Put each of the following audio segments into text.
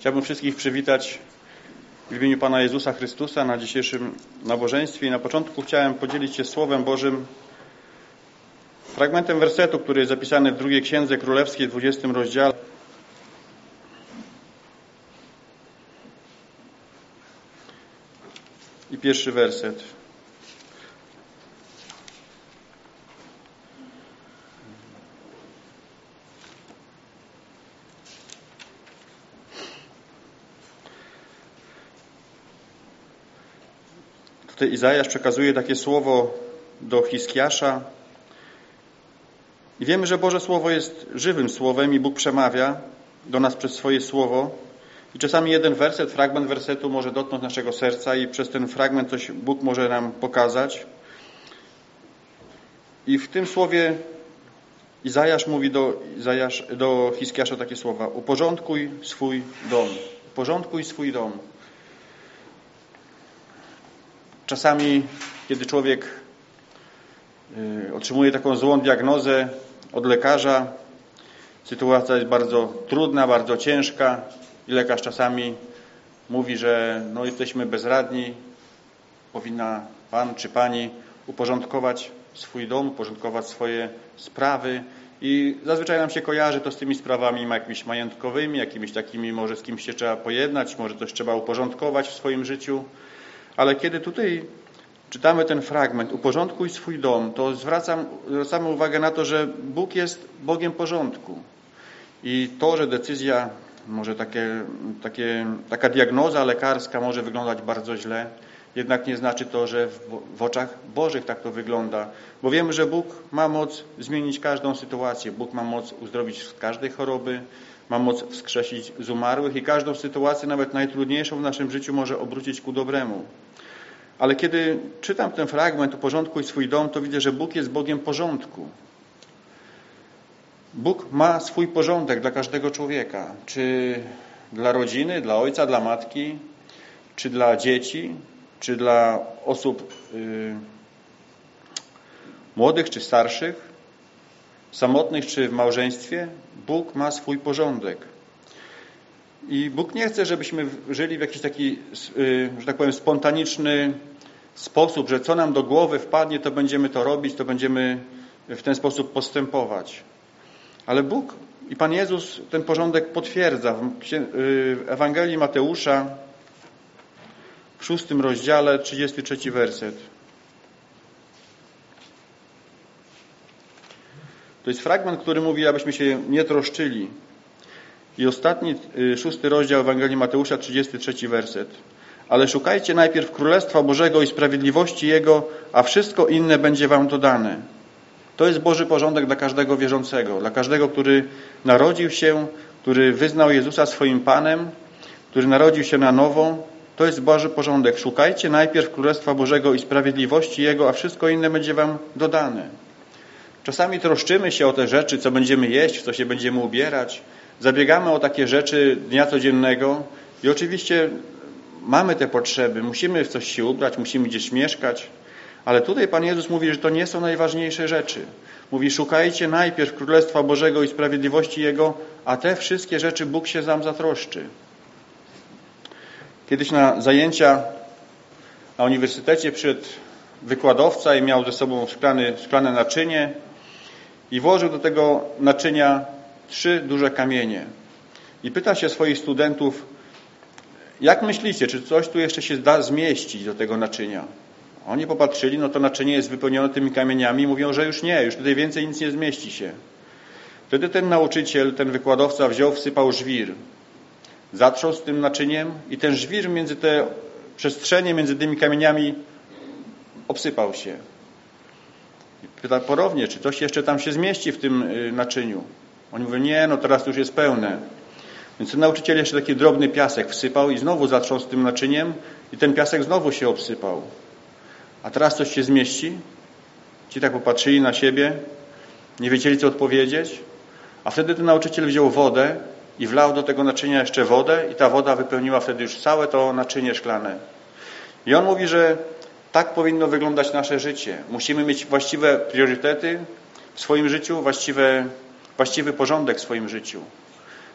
Chciałbym wszystkich przywitać w imieniu Pana Jezusa Chrystusa na dzisiejszym nabożeństwie i na początku chciałem podzielić się Słowem Bożym, fragmentem wersetu, który jest zapisany w II Księdze Królewskiej, w 20 rozdziale. I pierwszy werset. Tutaj Izajasz przekazuje takie słowo do Hiskiasza. I wiemy, że Boże Słowo jest żywym Słowem i Bóg przemawia do nas przez swoje Słowo. I czasami jeden werset, fragment wersetu może dotknąć naszego serca i przez ten fragment coś Bóg może nam pokazać. I w tym słowie Izajasz mówi do Hiskiasza takie słowa. Uporządkuj swój dom. Uporządkuj swój dom. Czasami, kiedy człowiek otrzymuje taką złą diagnozę od lekarza, sytuacja jest bardzo trudna, bardzo ciężka i lekarz czasami mówi, że no jesteśmy bezradni, powinna pan czy pani uporządkować swój dom, uporządkować swoje sprawy i zazwyczaj nam się kojarzy to z tymi sprawami jakimiś majątkowymi, jakimiś takimi, może z kimś się trzeba pojednać, może coś trzeba uporządkować w swoim życiu, ale kiedy tutaj czytamy ten fragment, uporządkuj swój dom, to zwracamy uwagę na to, że Bóg jest Bogiem porządku. I to, że decyzja, może taka diagnoza lekarska może wyglądać bardzo źle, jednak nie znaczy to, że w oczach Bożych tak to wygląda. Bo wiemy, że Bóg ma moc zmienić każdą sytuację. Bóg ma moc uzdrowić z każdej choroby, ma moc wskrzesić z umarłych i każdą sytuację, nawet najtrudniejszą w naszym życiu, może obrócić ku dobremu. Ale kiedy czytam ten fragment, uporządkuj swój dom, to widzę, że Bóg jest Bogiem porządku. Bóg ma swój porządek dla każdego człowieka. Czy dla rodziny, dla ojca, dla matki, czy dla dzieci, czy dla osób młodych, czy starszych, samotnych, czy w małżeństwie. Bóg ma swój porządek. I Bóg nie chce, żebyśmy żyli w jakiś taki, że tak powiem, spontaniczny sposób, że co nam do głowy wpadnie, to będziemy to robić, to będziemy w ten sposób postępować. Ale Bóg i Pan Jezus ten porządek potwierdza. W Ewangelii Mateusza w 6 rozdziale, 33 werset. To jest fragment, który mówi, abyśmy się nie troszczyli. I ostatni, 6 rozdział Ewangelii Mateusza, 33 werset. Ale szukajcie najpierw Królestwa Bożego i sprawiedliwości Jego, a wszystko inne będzie wam to dane. To jest Boży porządek dla każdego wierzącego, dla każdego, który narodził się, który wyznał Jezusa swoim Panem, który narodził się na nowo. To jest Boży porządek. Szukajcie najpierw Królestwa Bożego i sprawiedliwości Jego, a wszystko inne będzie wam dodane. Czasami troszczymy się o te rzeczy, co będziemy jeść, w co się będziemy ubierać. Zabiegamy o takie rzeczy dnia codziennego i oczywiście mamy te potrzeby, musimy w coś się ubrać, musimy gdzieś mieszkać, ale tutaj Pan Jezus mówi, że to nie są najważniejsze rzeczy. Mówi, szukajcie najpierw Królestwa Bożego i sprawiedliwości Jego, a te wszystkie rzeczy Bóg się nam zatroszczy. Kiedyś na zajęcia na uniwersytecie przyszedł wykładowca i miał ze sobą szklane naczynie i włożył do tego naczynia 3 duże kamienie. I pyta się swoich studentów, jak myślicie, czy coś tu jeszcze się da zmieścić do tego naczynia? Oni popatrzyli, no to naczynie jest wypełnione tymi kamieniami i mówią, że już nie, już tutaj więcej nic nie zmieści się. Wtedy ten nauczyciel, ten wykładowca wsypał żwir. Zatrząsł z tym naczyniem i ten żwir między te przestrzenie, między tymi kamieniami obsypał się. I pyta ponownie, czy coś jeszcze tam się zmieści w tym naczyniu? Oni mówią, nie, no teraz już jest pełne. Więc ten nauczyciel jeszcze taki drobny piasek wsypał i znowu zatrząsł tym naczyniem i ten piasek znowu się obsypał. A teraz coś się zmieści? Ci tak popatrzyli na siebie, nie wiedzieli, co odpowiedzieć. A wtedy ten nauczyciel wziął wodę i wlał do tego naczynia jeszcze wodę i ta woda wypełniła wtedy już całe to naczynie szklane. I on mówi, że tak powinno wyglądać nasze życie. Musimy mieć właściwe priorytety w swoim życiu, właściwy porządek w swoim życiu.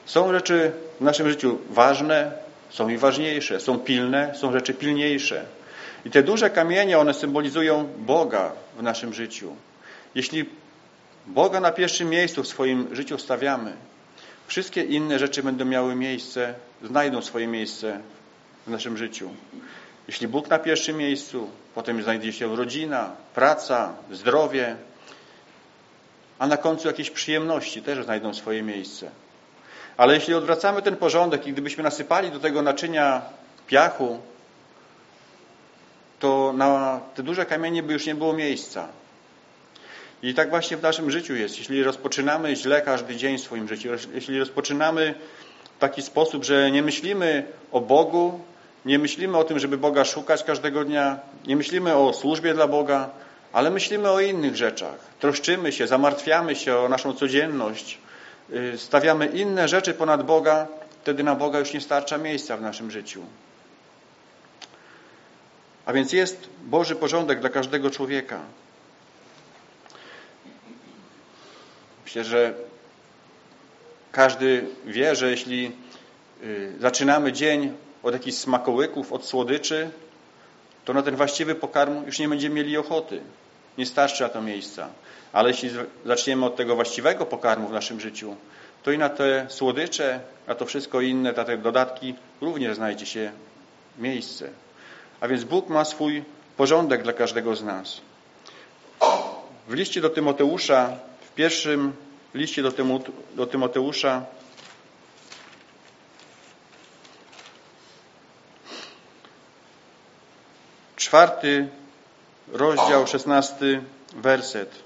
Są rzeczy w naszym życiu ważne, są i ważniejsze, są pilne, są rzeczy pilniejsze. I te duże kamienie, one symbolizują Boga w naszym życiu. Jeśli Boga na pierwszym miejscu w swoim życiu stawiamy, wszystkie inne rzeczy będą miały miejsce, znajdą swoje miejsce w naszym życiu. Jeśli Bóg na pierwszym miejscu, potem znajdzie się rodzina, praca, zdrowie, a na końcu jakieś przyjemności też znajdą swoje miejsce. Ale jeśli odwracamy ten porządek i gdybyśmy nasypali do tego naczynia piachu, to na te duże kamienie by już nie było miejsca. I tak właśnie w naszym życiu jest. Jeśli rozpoczynamy źle każdy dzień w swoim życiu, jeśli rozpoczynamy w taki sposób, że nie myślimy o Bogu, nie myślimy o tym, żeby Boga szukać każdego dnia, nie myślimy o służbie dla Boga, ale myślimy o innych rzeczach. Troszczymy się, zamartwiamy się o naszą codzienność, stawiamy inne rzeczy ponad Boga, wtedy na Boga już nie starcza miejsca w naszym życiu. A więc jest Boży porządek dla każdego człowieka. Myślę, że każdy wie, że jeśli zaczynamy dzień od jakichś smakołyków, od słodyczy, to na ten właściwy pokarm już nie będziemy mieli ochoty. Nie starczy na to miejsca. Ale jeśli zaczniemy od tego właściwego pokarmu w naszym życiu, to i na te słodycze, na to wszystko inne, na te dodatki również znajdzie się miejsce. A więc Bóg ma swój porządek dla każdego z nas. W liście do Tymoteusza, w pierwszym liście do Tymoteusza, czwarty rozdział, 16 werset.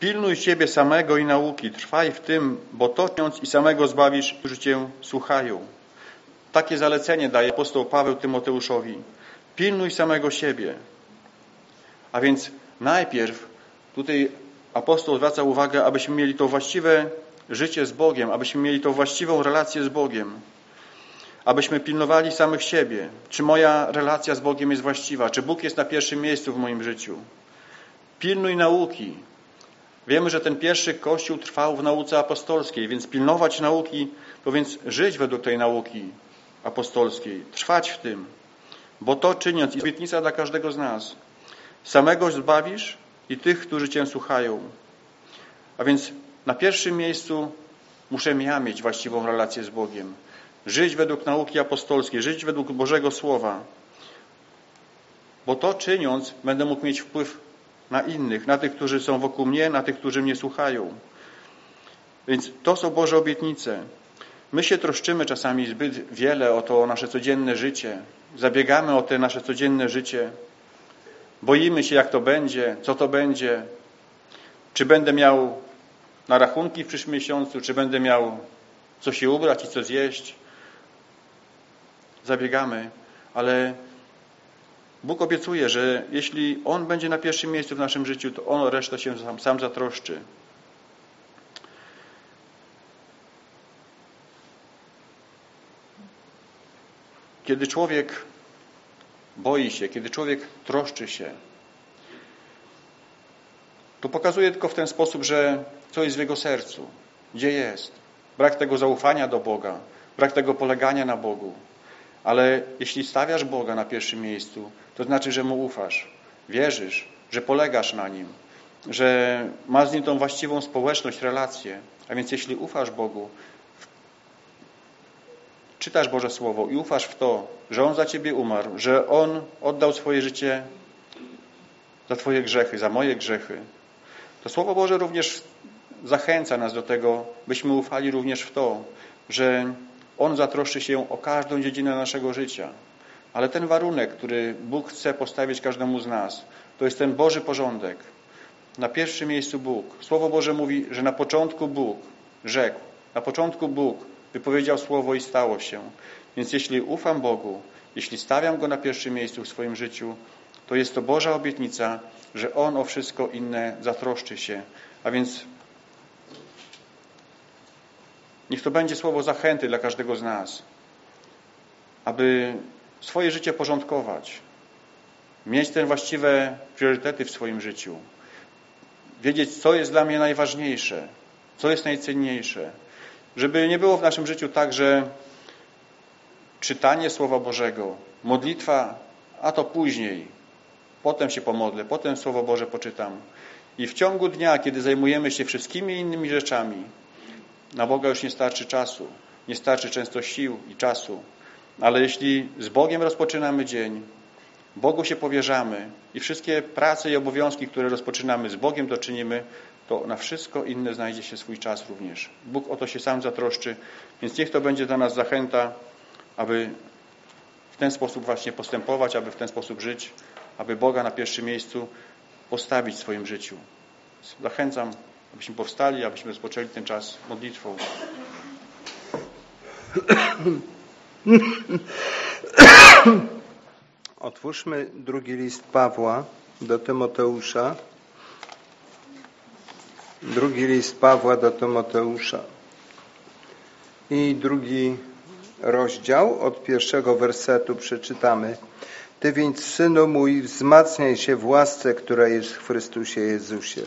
Pilnuj siebie samego i nauki, trwaj w tym, bo to czyniąc i samego zbawisz, którzy cię słuchają. Takie zalecenie daje apostoł Paweł Tymoteuszowi. Pilnuj samego siebie. A więc najpierw tutaj apostoł zwraca uwagę, abyśmy mieli to właściwe życie z Bogiem, abyśmy mieli tą właściwą relację z Bogiem. Abyśmy pilnowali samych siebie. Czy moja relacja z Bogiem jest właściwa? Czy Bóg jest na pierwszym miejscu w moim życiu? Pilnuj nauki. Wiemy, że ten pierwszy Kościół trwał w nauce apostolskiej, więc pilnować nauki, to więc żyć według tej nauki apostolskiej, trwać w tym. Bo to czyniąc, i obietnica dla każdego z nas, samego zbawisz i tych, którzy cię słuchają. A więc na pierwszym miejscu muszę ja mieć właściwą relację z Bogiem. Żyć według nauki apostolskiej, żyć według Bożego Słowa. Bo to czyniąc, będę mógł mieć wpływ na innych, na tych, którzy są wokół mnie, na tych, którzy mnie słuchają. Więc to są Boże obietnice. My się troszczymy czasami zbyt wiele o to nasze codzienne życie. Zabiegamy o te nasze codzienne życie. Boimy się, jak to będzie, co to będzie. Czy będę miał na rachunki w przyszłym miesiącu, czy będę miał co się ubrać i co zjeść. Zabiegamy, ale Bóg obiecuje, że jeśli On będzie na pierwszym miejscu w naszym życiu, to On o resztę się sam zatroszczy. Kiedy człowiek boi się, kiedy człowiek troszczy się, to pokazuje tylko w ten sposób, że co jest w jego sercu, gdzie jest. Brak tego zaufania do Boga, brak tego polegania na Bogu. Ale jeśli stawiasz Boga na pierwszym miejscu, to znaczy, że Mu ufasz, wierzysz, że polegasz na Nim, że masz z Nim tą właściwą społeczność, relację. A więc jeśli ufasz Bogu, czytasz Boże Słowo i ufasz w to, że On za Ciebie umarł, że On oddał swoje życie za Twoje grzechy, za moje grzechy. To Słowo Boże również zachęca nas do tego, byśmy ufali również w to, że On zatroszczy się o każdą dziedzinę naszego życia. Ale ten warunek, który Bóg chce postawić każdemu z nas, to jest ten Boży porządek. Na pierwszym miejscu Bóg. Słowo Boże mówi, że na początku Bóg rzekł. Na początku Bóg wypowiedział Słowo i stało się. Więc jeśli ufam Bogu, jeśli stawiam Go na pierwszym miejscu w swoim życiu, to jest to Boża obietnica, że On o wszystko inne zatroszczy się. A więc niech to będzie słowo zachęty dla każdego z nas, aby swoje życie porządkować, mieć te właściwe priorytety w swoim życiu, wiedzieć, co jest dla mnie najważniejsze, co jest najcenniejsze. Żeby nie było w naszym życiu tak, że czytanie Słowa Bożego, modlitwa, a to później, potem się pomodlę, potem Słowo Boże poczytam. I w ciągu dnia, kiedy zajmujemy się wszystkimi innymi rzeczami, na Boga już nie starczy czasu, nie starczy często sił i czasu. Ale jeśli z Bogiem rozpoczynamy dzień, Bogu się powierzamy i wszystkie prace i obowiązki, które rozpoczynamy z Bogiem, to czynimy, to na wszystko inne znajdzie się swój czas również. Bóg o to się sam zatroszczy, więc niech to będzie dla nas zachęta, aby w ten sposób właśnie postępować, aby w ten sposób żyć, aby Boga na pierwszym miejscu postawić w swoim życiu. Zachęcam, abyśmy powstali, abyśmy rozpoczęli ten czas modlitwą. Otwórzmy drugi list Pawła do Tymoteusza. Drugi list Pawła do Tymoteusza. I drugi rozdział od pierwszego wersetu przeczytamy. Ty więc, synu mój, wzmacniaj się w łasce, która jest w Chrystusie Jezusie.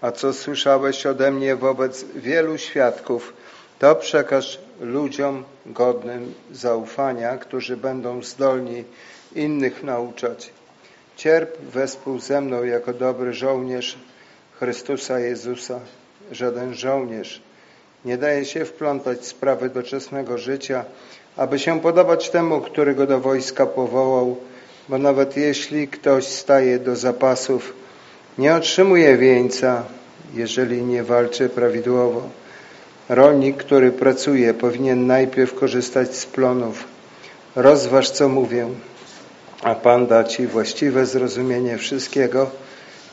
A co słyszałeś ode mnie wobec wielu świadków, to przekaż ludziom godnym zaufania, którzy będą zdolni innych nauczać. Cierp wespół ze mną jako dobry żołnierz Chrystusa Jezusa. Żaden żołnierz nie daje się wplątać sprawy doczesnego życia, aby się podobać temu, który go do wojska powołał, bo nawet jeśli ktoś staje do zapasów, nie otrzymuje wieńca, jeżeli nie walczy prawidłowo. Rolnik, który pracuje, powinien najpierw korzystać z plonów. Rozważ, co mówię, a Pan da Ci właściwe zrozumienie wszystkiego.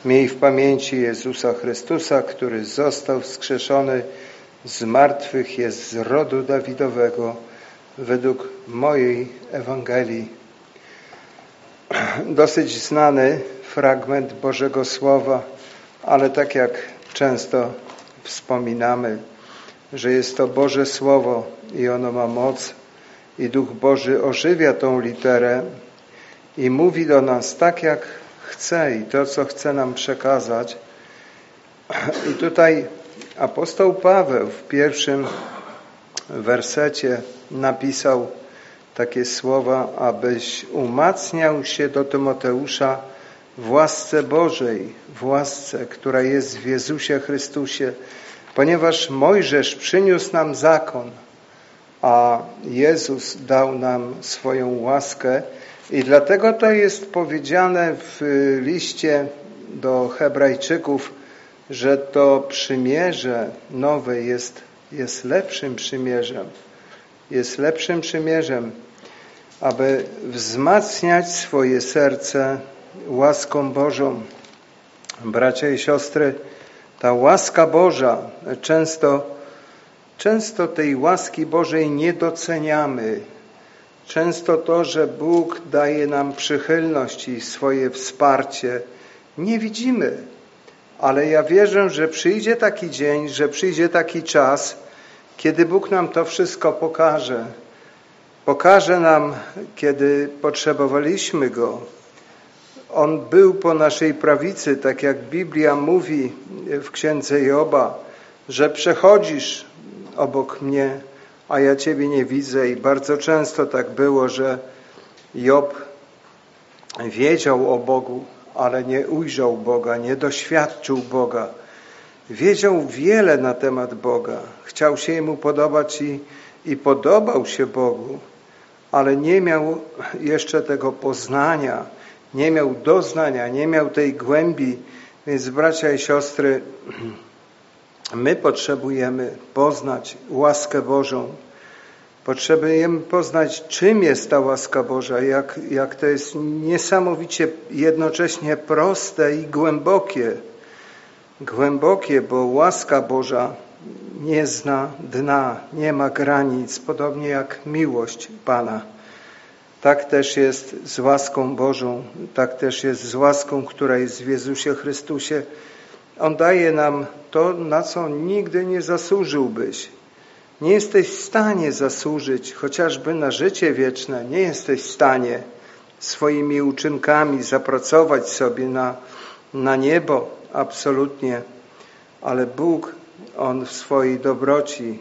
Miej w pamięci Jezusa Chrystusa, który został wskrzeszony z martwych, jest z rodu Dawidowego, według mojej Ewangelii. Dosyć znany fragment Bożego Słowa, ale tak jak często wspominamy, że jest to Boże Słowo i ono ma moc i Duch Boży ożywia tą literę i mówi do nas tak, jak chce i to, co chce nam przekazać. I tutaj apostoł Paweł w pierwszym wersecie napisał takie słowa, abyś umacniał się do Tymoteusza w łasce Bożej, w łasce, która jest w Jezusie Chrystusie, ponieważ Mojżesz przyniósł nam zakon, a Jezus dał nam swoją łaskę i dlatego to jest powiedziane w liście do Hebrajczyków, że to przymierze nowe jest lepszym przymierzem. Jest lepszym przymierzem, aby wzmacniać swoje serce łaską Bożą. Bracia i siostry, ta łaska Boża, często tej łaski Bożej nie doceniamy. Często to, że Bóg daje nam przychylność i swoje wsparcie, nie widzimy. Ale ja wierzę, że przyjdzie taki dzień, że przyjdzie taki czas, kiedy Bóg nam to wszystko pokaże. Pokaże nam, kiedy potrzebowaliśmy Go. On był po naszej prawicy, tak jak Biblia mówi w Księdze Joba, że przechodzisz obok mnie, a ja Ciebie nie widzę. I bardzo często tak było, że Job wiedział o Bogu, ale nie ujrzał Boga, nie doświadczył Boga. Wiedział wiele na temat Boga. Chciał się Jemu podobać i podobał się Bogu, ale nie miał jeszcze tego poznania, nie miał doznania, nie miał tej głębi. Więc bracia i siostry, my potrzebujemy poznać łaskę Bożą. Potrzebujemy poznać, czym jest ta łaska Boża, jak to jest niesamowicie jednocześnie proste i głębokie. Głębokie, bo łaska Boża nie zna dna, nie ma granic, podobnie jak miłość Pana. Tak też jest z łaską Bożą, tak też jest z łaską, która jest w Jezusie Chrystusie. On daje nam to, na co nigdy nie zasłużyłbyś. Nie jesteś w stanie zasłużyć, chociażby na życie wieczne, nie jesteś w stanie swoimi uczynkami zapracować sobie na niebo, absolutnie. Ale Bóg On w swojej dobroci,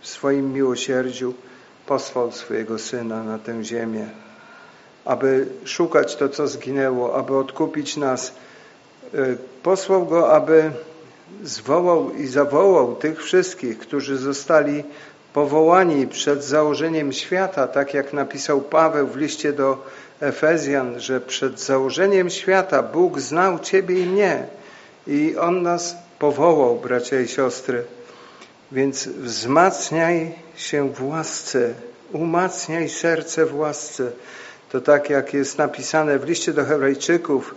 w swoim miłosierdziu posłał swojego Syna na tę ziemię, aby szukać to, co zginęło, aby odkupić nas. Posłał Go, aby zwołał i zawołał tych wszystkich, którzy zostali powołani przed założeniem świata, tak jak napisał Paweł w liście do Efezjan, że przed założeniem świata Bóg znał Ciebie i mnie i On nas powołał, bracia i siostry. Więc wzmacniaj się w łasce, umacniaj serce w łasce. To tak jak jest napisane w liście do Hebrajczyków,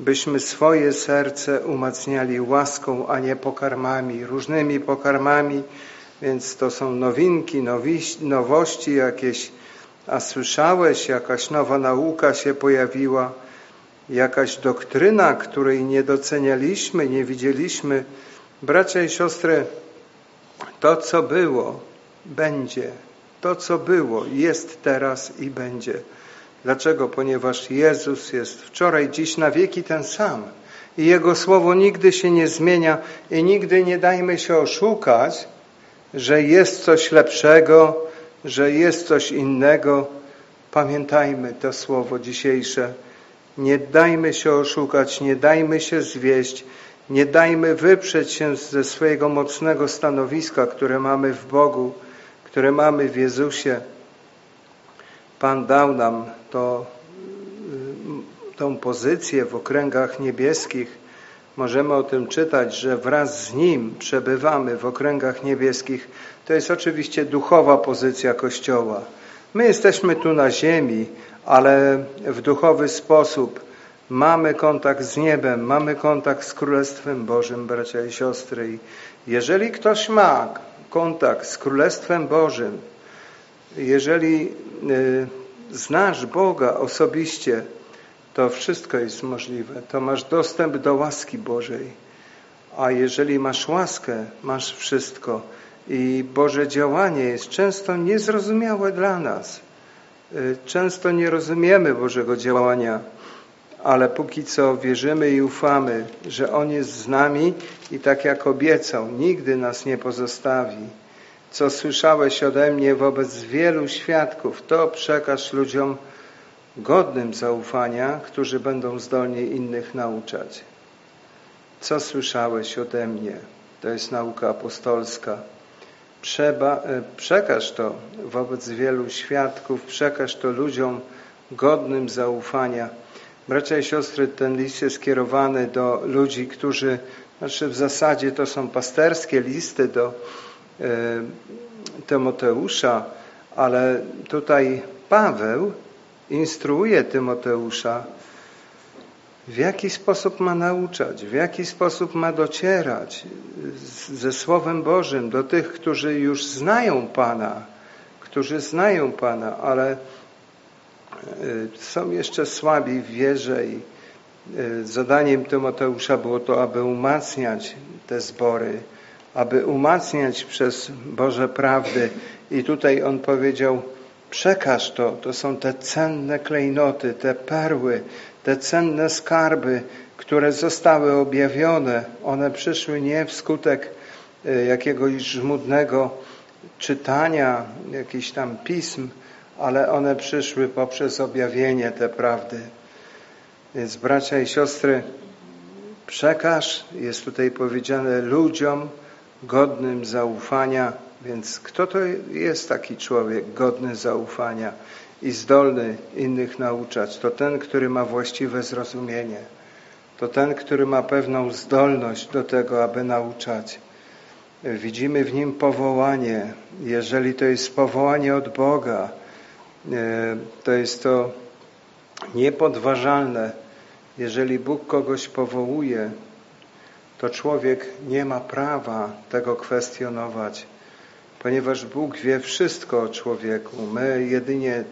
byśmy swoje serce umacniali łaską, a nie pokarmami, różnymi pokarmami. Więc to są nowinki, nowości jakieś, a słyszałeś, jakaś nowa nauka się pojawiła, jakaś doktryna, której nie docenialiśmy, nie widzieliśmy. Bracia i siostry, to co było, będzie. To co było, jest teraz i będzie. Dlaczego? Ponieważ Jezus jest wczoraj, dziś, na wieki ten sam. I Jego Słowo nigdy się nie zmienia i nigdy nie dajmy się oszukać, że jest coś lepszego, że jest coś innego. Pamiętajmy to słowo dzisiejsze. Nie dajmy się oszukać, nie dajmy się zwieść, nie dajmy wyprzeć się ze swojego mocnego stanowiska, które mamy w Bogu, które mamy w Jezusie. Pan dał nam tą pozycję w okręgach niebieskich. Możemy o tym czytać, że wraz z Nim przebywamy w okręgach niebieskich. To jest oczywiście duchowa pozycja Kościoła. My jesteśmy tu na ziemi, ale w duchowy sposób mamy kontakt z niebem, mamy kontakt z Królestwem Bożym, bracia i siostry. I jeżeli ktoś ma kontakt z Królestwem Bożym, jeżeli znasz Boga osobiście, to wszystko jest możliwe. To masz dostęp do łaski Bożej. A jeżeli masz łaskę, masz wszystko. I Boże działanie jest często niezrozumiałe dla nas. Często nie rozumiemy Bożego działania, ale póki co wierzymy i ufamy, że On jest z nami i tak jak obiecał, nigdy nas nie pozostawi. Co słyszałeś ode mnie wobec wielu świadków, to przekaż ludziom godnym zaufania, którzy będą zdolni innych nauczać. Co słyszałeś ode mnie? To jest nauka apostolska. Przekaż to wobec wielu świadków, przekaż to ludziom godnym zaufania. Bracia i siostry, ten list jest skierowany do ludzi, którzy, w zasadzie to są pasterskie listy do Tymoteusza, ale tutaj Paweł instruuje Tymoteusza, w jaki sposób ma nauczać, w jaki sposób ma docierać ze Słowem Bożym do tych, którzy już znają Pana, ale są jeszcze słabi w wierze i zadaniem Tymoteusza było to, aby umacniać te zbory, aby umacniać przez Boże prawdy. I tutaj on powiedział: przekaż to, to są te cenne klejnoty, te perły, te cenne skarby, które zostały objawione. One przyszły nie wskutek jakiegoś żmudnego czytania, jakichś tam pism, ale one przyszły poprzez objawienie te prawdy. Więc bracia i siostry, przekaż, jest tutaj powiedziane, ludziom godnym zaufania. Więc kto to jest taki człowiek godny zaufania i zdolny innych nauczać? To ten, który ma właściwe zrozumienie. To ten, który ma pewną zdolność do tego, aby nauczać. Widzimy w nim powołanie. Jeżeli to jest powołanie od Boga, to jest to niepodważalne. Jeżeli Bóg kogoś powołuje, to człowiek nie ma prawa tego kwestionować. Ponieważ Bóg wie wszystko o człowieku. My jedynie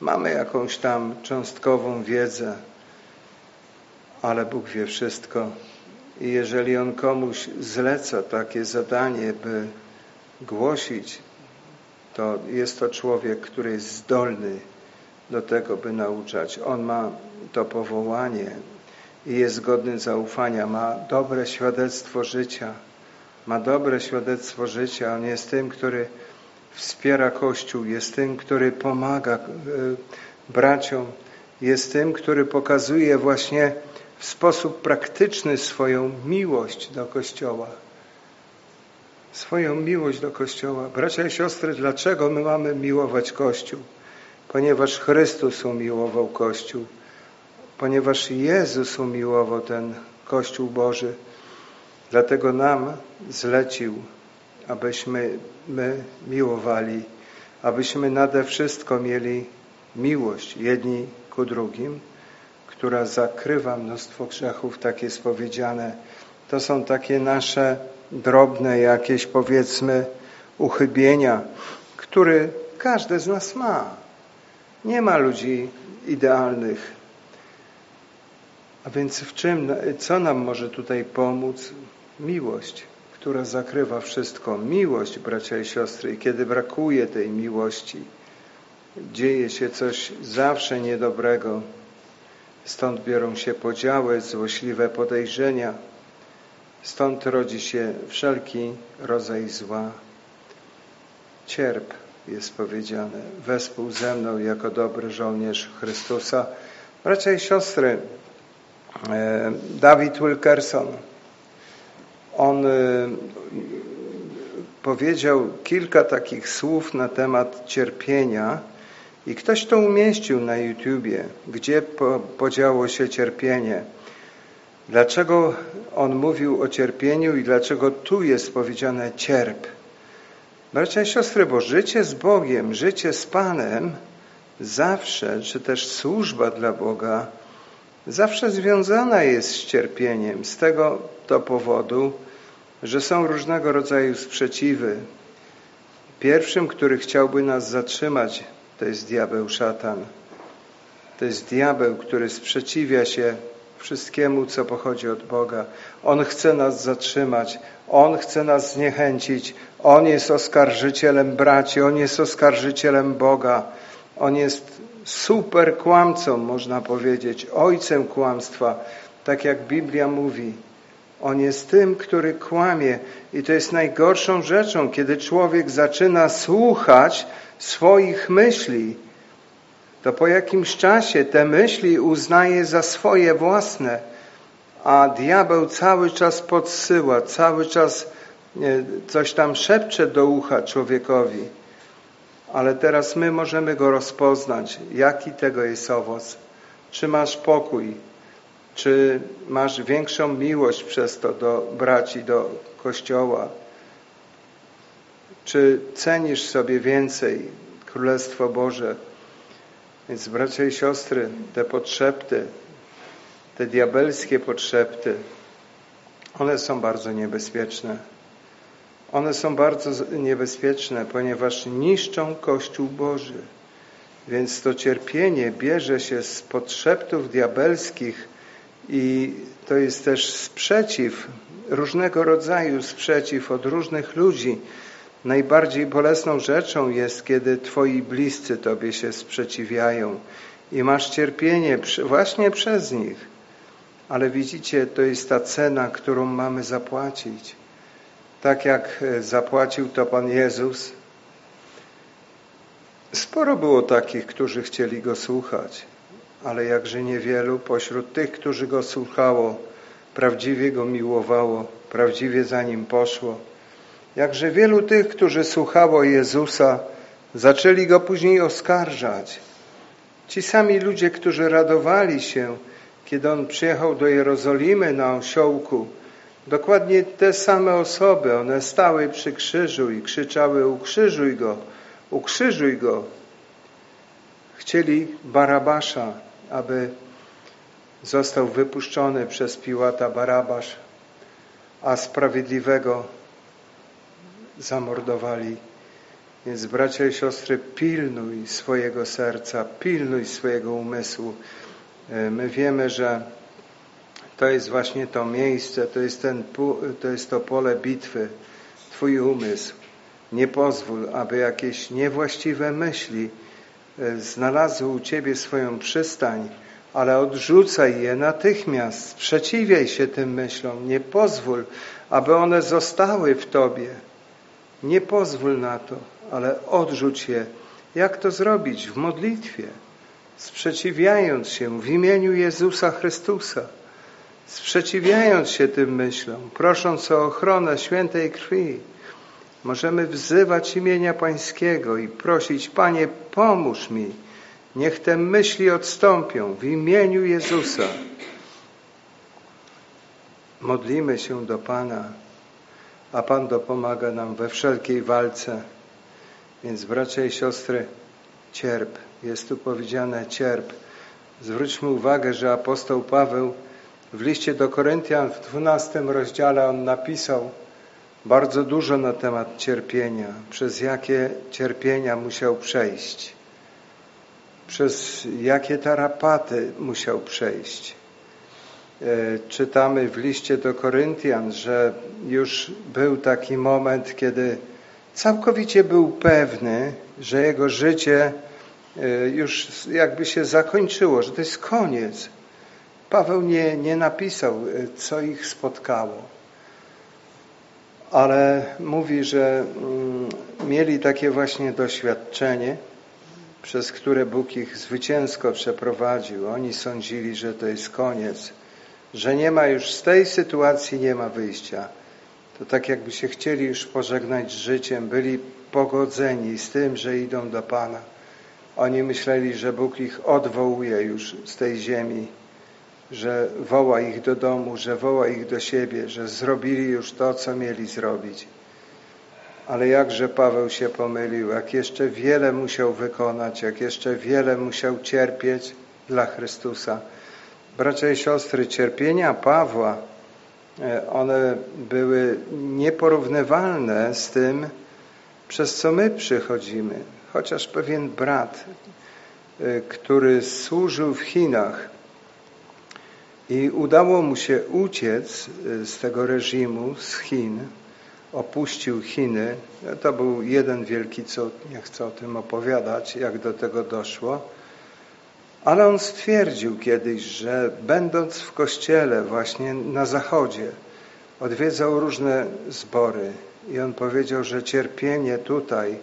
mamy jakąś tam cząstkową wiedzę, ale Bóg wie wszystko. I jeżeli On komuś zleca takie zadanie, by głosić, to jest to człowiek, który jest zdolny do tego, by nauczać. On ma to powołanie i jest godny zaufania, ma dobre świadectwo życia. ma dobre świadectwo życia. On jest tym, który wspiera Kościół, jest tym, który pomaga braciom, jest tym, który pokazuje właśnie w sposób praktyczny swoją miłość do Kościoła. Swoją miłość do Kościoła. Bracia i siostry, dlaczego my mamy miłować Kościół? Ponieważ Chrystus umiłował Kościół. Ponieważ Jezus umiłował ten Kościół Boży. Dlatego nam zlecił, abyśmy my miłowali, abyśmy nade wszystko mieli miłość jedni ku drugim, która zakrywa mnóstwo grzechów, tak jest powiedziane. To są takie nasze drobne jakieś, powiedzmy, uchybienia, które każdy z nas ma. Nie ma ludzi idealnych. A więc w czym, co nam może tutaj pomóc? Miłość, która zakrywa wszystko. Miłość, bracia i siostry. I kiedy brakuje tej miłości, dzieje się coś zawsze niedobrego. Stąd biorą się podziały, złośliwe podejrzenia. Stąd rodzi się wszelki rodzaj zła. Cierp, jest powiedziane, wespół ze mną jako dobry żołnierz Chrystusa. Bracia i siostry, Dawid Wilkerson, on powiedział kilka takich słów na temat cierpienia i ktoś to umieścił na YouTubie, gdzie podziało się cierpienie. Dlaczego on mówił o cierpieniu i dlaczego tu jest powiedziane cierp? Bracia i siostry, bo życie z Bogiem, życie z Panem zawsze, czy też służba dla Boga zawsze związana jest z cierpieniem. Z tego to powodu, że są różnego rodzaju sprzeciwy. Pierwszym, który chciałby nas zatrzymać, to jest diabeł, szatan. To jest diabeł, który sprzeciwia się wszystkiemu, co pochodzi od Boga. On chce nas zatrzymać. On chce nas zniechęcić. On jest oskarżycielem braci. On jest oskarżycielem Boga. On jest super kłamcą, można powiedzieć. Ojcem kłamstwa. Tak jak Biblia mówi. On jest tym, który kłamie. I to jest najgorszą rzeczą, kiedy człowiek zaczyna słuchać swoich myśli. To po jakimś czasie te myśli uznaje za swoje własne, a diabeł cały czas podsyła, cały czas coś tam szepcze do ucha człowiekowi. Ale teraz my możemy go rozpoznać, jaki tego jest owoc. Czy masz pokój, czy masz większą miłość przez to do braci, do Kościoła, czy cenisz sobie więcej Królestwo Boże. Więc bracia i siostry, te podszepty, te diabelskie podszepty, one są bardzo niebezpieczne. One są bardzo niebezpieczne, ponieważ niszczą Kościół Boży. Więc to cierpienie bierze się z podszeptów diabelskich i to jest też sprzeciw, różnego rodzaju sprzeciw od różnych ludzi. Najbardziej bolesną rzeczą jest, kiedy twoi bliscy tobie się sprzeciwiają i masz cierpienie właśnie przez nich. Ale widzicie, to jest ta cena, którą mamy zapłacić. Tak jak zapłacił to Pan Jezus. Sporo było takich, którzy chcieli Go słuchać, ale jakże niewielu pośród tych, którzy Go słuchało, prawdziwie Go miłowało, prawdziwie za Nim poszło. Jakże wielu tych, którzy słuchało Jezusa, zaczęli Go później oskarżać. Ci sami ludzie, którzy radowali się, kiedy On przyjechał do Jerozolimy na osiołku, dokładnie te same osoby, one stały przy krzyżu i krzyczały: ukrzyżuj Go, ukrzyżuj Go. Chcieli Barabasza, aby został wypuszczony przez Piłata Barabasz, a sprawiedliwego zamordowali. Więc bracia i siostry, pilnuj swojego serca, pilnuj swojego umysłu. My wiemy, że to jest właśnie to miejsce, to jest to pole bitwy, twój umysł. Nie pozwól, aby jakieś niewłaściwe myśli znalazły u ciebie swoją przystań, ale odrzucaj je natychmiast, sprzeciwiaj się tym myślom, nie pozwól, aby one zostały w tobie. Nie pozwól na to, ale odrzuć je. Jak to zrobić? W modlitwie, sprzeciwiając się w imieniu Jezusa Chrystusa, sprzeciwiając się tym myślom, prosząc o ochronę świętej krwi. Możemy wzywać imienia Pańskiego i prosić: Panie, pomóż mi, niech te myśli odstąpią w imieniu Jezusa. Modlimy się do Pana, a Pan dopomaga nam we wszelkiej walce. Więc bracia i siostry, cierp. Jest tu powiedziane cierp. Zwróćmy uwagę, że apostoł Paweł w liście do Koryntian w 12 rozdziale on napisał bardzo dużo na temat cierpienia, przez jakie cierpienia musiał przejść, przez jakie tarapaty musiał przejść. Czytamy w liście do Koryntian, że już był taki moment, kiedy całkowicie był pewny, że jego życie już jakby się zakończyło, że to jest koniec. Paweł nie napisał, co ich spotkało, ale mówi, że mieli takie właśnie doświadczenie, przez które Bóg ich zwycięsko przeprowadził. Oni sądzili, że to jest koniec, że nie ma już z tej sytuacji, nie ma wyjścia. To tak jakby się chcieli już pożegnać z życiem, byli pogodzeni z tym, że idą do Pana. Oni myśleli, że Bóg ich odwołuje już z tej ziemi, że woła ich do domu, że woła ich do siebie, że zrobili już to, co mieli zrobić. Ale jakże Paweł się pomylił, jak jeszcze wiele musiał wykonać, jak jeszcze wiele musiał cierpieć dla Chrystusa. Bracia i siostry, cierpienia Pawła, one były nieporównywalne z tym, przez co my przechodzimy. Chociaż pewien brat, który służył w Chinach i udało mu się uciec z tego reżimu, z Chin, opuścił Chiny. To był jeden wielki cud, nie chcę o tym opowiadać, jak do tego doszło. Ale on stwierdził kiedyś, że będąc w kościele właśnie na zachodzie, odwiedzał różne zbory i on powiedział, że cierpienie tutaj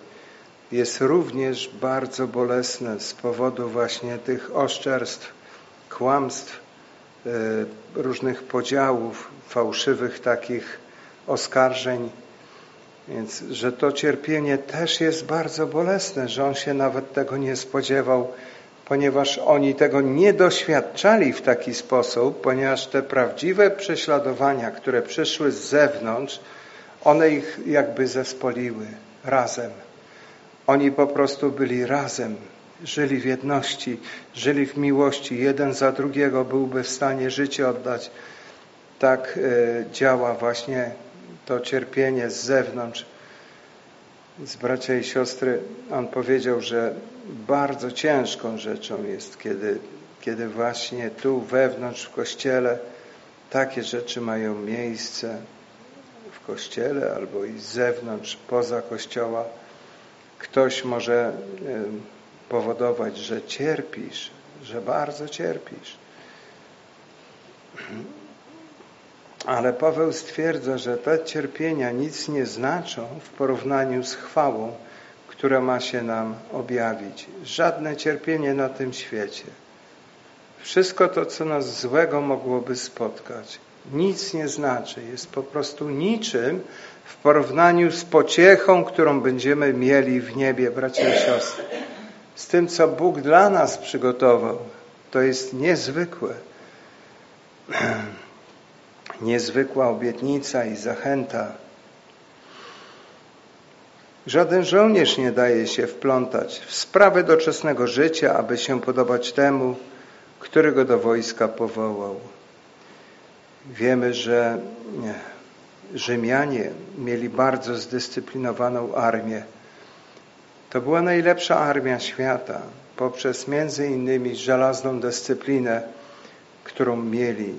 jest również bardzo bolesne z powodu właśnie tych oszczerstw, kłamstw, różnych podziałów, fałszywych takich oskarżeń. Więc, że to cierpienie też jest bardzo bolesne, że on się nawet tego nie spodziewał, ponieważ oni tego nie doświadczali w taki sposób, ponieważ te prawdziwe prześladowania, które przyszły z zewnątrz, one ich jakby zespoliły razem. Oni po prostu byli razem, żyli w jedności, żyli w miłości, jeden za drugiego byłby w stanie życie oddać. Tak działa właśnie to cierpienie z zewnątrz. Z bracia i siostry, on powiedział, że bardzo ciężką rzeczą jest, kiedy właśnie tu wewnątrz w Kościele takie rzeczy mają miejsce w Kościele albo i z zewnątrz, poza Kościoła. Ktoś może powodować, że cierpisz, że bardzo cierpisz. Ale Paweł stwierdza, że te cierpienia nic nie znaczą w porównaniu z chwałą, która ma się nam objawić. Żadne cierpienie na tym świecie. Wszystko to, co nas złego mogłoby spotkać, nic nie znaczy. Jest po prostu niczym w porównaniu z pociechą, którą będziemy mieli w niebie, bracia i siostry. Z tym, co Bóg dla nas przygotował, to jest niezwykłe. Niezwykła obietnica i zachęta. Żaden żołnierz nie daje się wplątać w sprawy doczesnego życia, aby się podobać temu, który go do wojska powołał. Wiemy, że Rzymianie mieli bardzo zdyscyplinowaną armię. To była najlepsza armia świata poprzez między innymi żelazną dyscyplinę, którą mieli.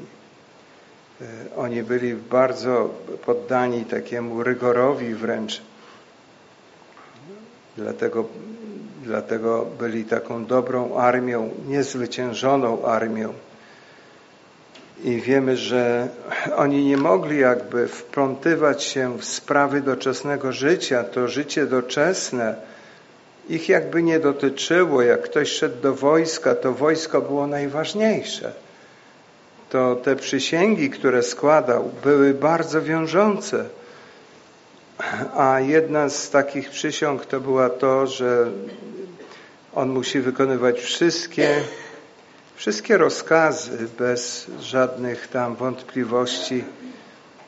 Oni byli bardzo poddani takiemu rygorowi wręcz. Dlatego byli taką dobrą armią, niezwyciężoną armią. I wiemy, że oni nie mogli jakby wplątywać się w sprawy doczesnego życia. To życie doczesne ich jakby nie dotyczyło. Jak ktoś szedł do wojska, to wojsko było najważniejsze. To te przysięgi, które składał, były bardzo wiążące. A jedna z takich przysiąg to była to, że on musi wykonywać wszystkie rozkazy bez żadnych tam wątpliwości.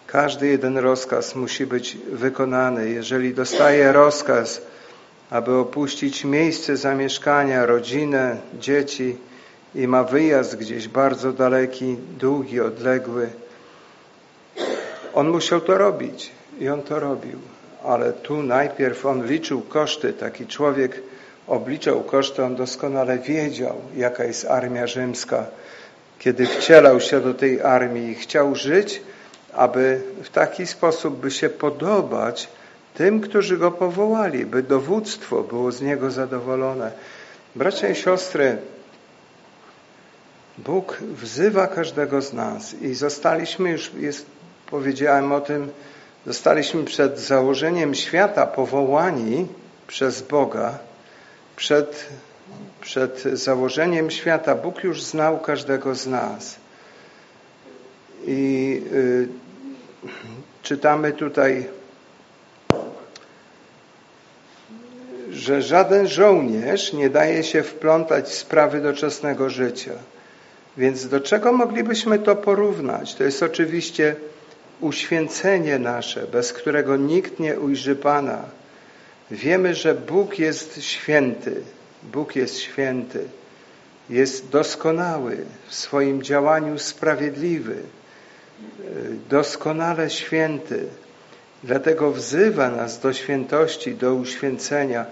Każdy jeden rozkaz musi być wykonany. Jeżeli dostaje rozkaz, aby opuścić miejsce zamieszkania, rodzinę, dzieci i ma wyjazd gdzieś bardzo daleki, długi, odległy, on musiał to robić i on to robił. Ale tu najpierw on liczył koszty. Taki człowiek obliczał koszty, on doskonale wiedział, jaka jest armia rzymska. Kiedy wcielał się do tej armii i chciał żyć, aby w taki sposób, by się podobać tym, którzy go powołali, by dowództwo było z niego zadowolone. Bracia i siostry, Bóg wzywa każdego z nas i zostaliśmy już, powiedziałem o tym, zostaliśmy przed założeniem świata powołani przez Boga. Przed założeniem świata Bóg już znał każdego z nas. I czytamy tutaj, że żaden żołnierz nie daje się wplątać w sprawy doczesnego życia. Więc do czego moglibyśmy to porównać? To jest oczywiście uświęcenie nasze, bez którego nikt nie ujrzy Pana. Wiemy, że Bóg jest święty. Bóg jest święty. Jest doskonały, w swoim działaniu sprawiedliwy. Doskonale święty. Dlatego wzywa nas do świętości, do uświęcenia.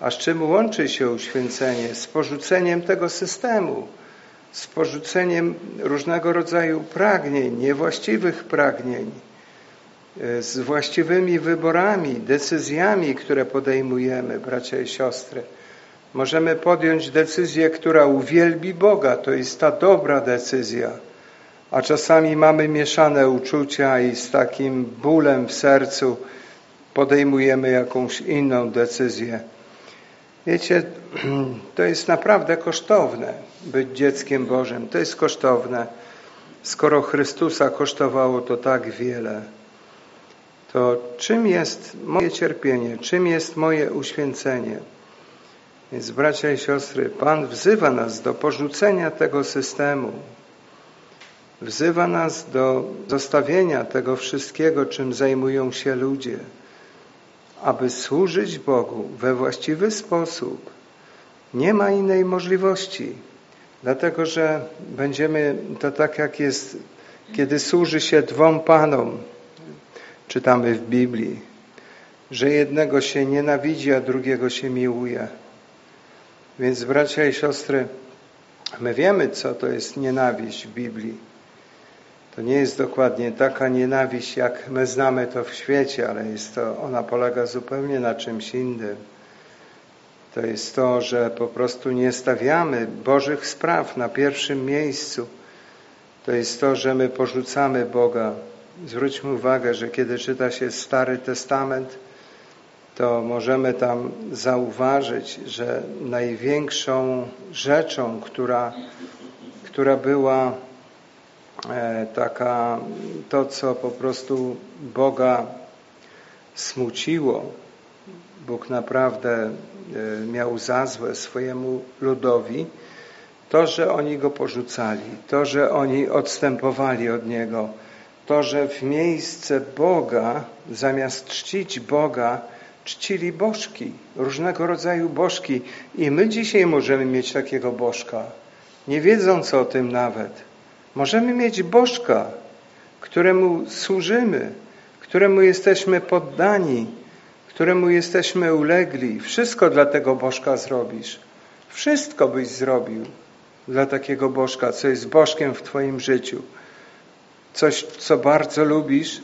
A z czym łączy się uświęcenie? Z porzuceniem tego systemu. Z porzuceniem różnego rodzaju pragnień, niewłaściwych pragnień, z właściwymi wyborami, decyzjami, które podejmujemy, bracia i siostry. Możemy podjąć decyzję, która uwielbi Boga, to jest ta dobra decyzja, a czasami mamy mieszane uczucia i z takim bólem w sercu podejmujemy jakąś inną decyzję. Wiecie, to jest naprawdę kosztowne być dzieckiem Bożym. To jest kosztowne. Skoro Chrystusa kosztowało to tak wiele, to czym jest moje cierpienie? Czym jest moje uświęcenie? Więc bracia i siostry, Pan wzywa nas do porzucenia tego systemu. Wzywa nas do zostawienia tego wszystkiego, czym zajmują się ludzie, aby służyć Bogu we właściwy sposób. Nie ma innej możliwości, dlatego że będziemy, to tak jak jest, kiedy służy się dwom Panom, czytamy w Biblii, że jednego się nienawidzi, a drugiego się miłuje. Więc bracia i siostry, my wiemy, co to jest nienawiść w Biblii. To nie jest dokładnie taka nienawiść, jak my znamy to w świecie, ale jest to, ona polega zupełnie na czymś innym. To jest to, że po prostu nie stawiamy Bożych spraw na pierwszym miejscu. To jest to, że my porzucamy Boga. Zwróćmy uwagę, że kiedy czyta się Stary Testament, to możemy tam zauważyć, że największą rzeczą, która była taka, to co po prostu Boga smuciło, Bóg naprawdę miał za złe swojemu ludowi, to, że oni go porzucali, to, że oni odstępowali od niego, to, że w miejsce Boga, zamiast czcić Boga, czcili bożki, różnego rodzaju bożki. I my dzisiaj możemy mieć takiego bożka, nie wiedząc o tym nawet. Możemy mieć bożka, któremu służymy, któremu jesteśmy poddani, któremu jesteśmy ulegli. Wszystko dla tego bożka zrobisz. Wszystko byś zrobił dla takiego bożka, co jest bożkiem w twoim życiu. Coś, co bardzo lubisz,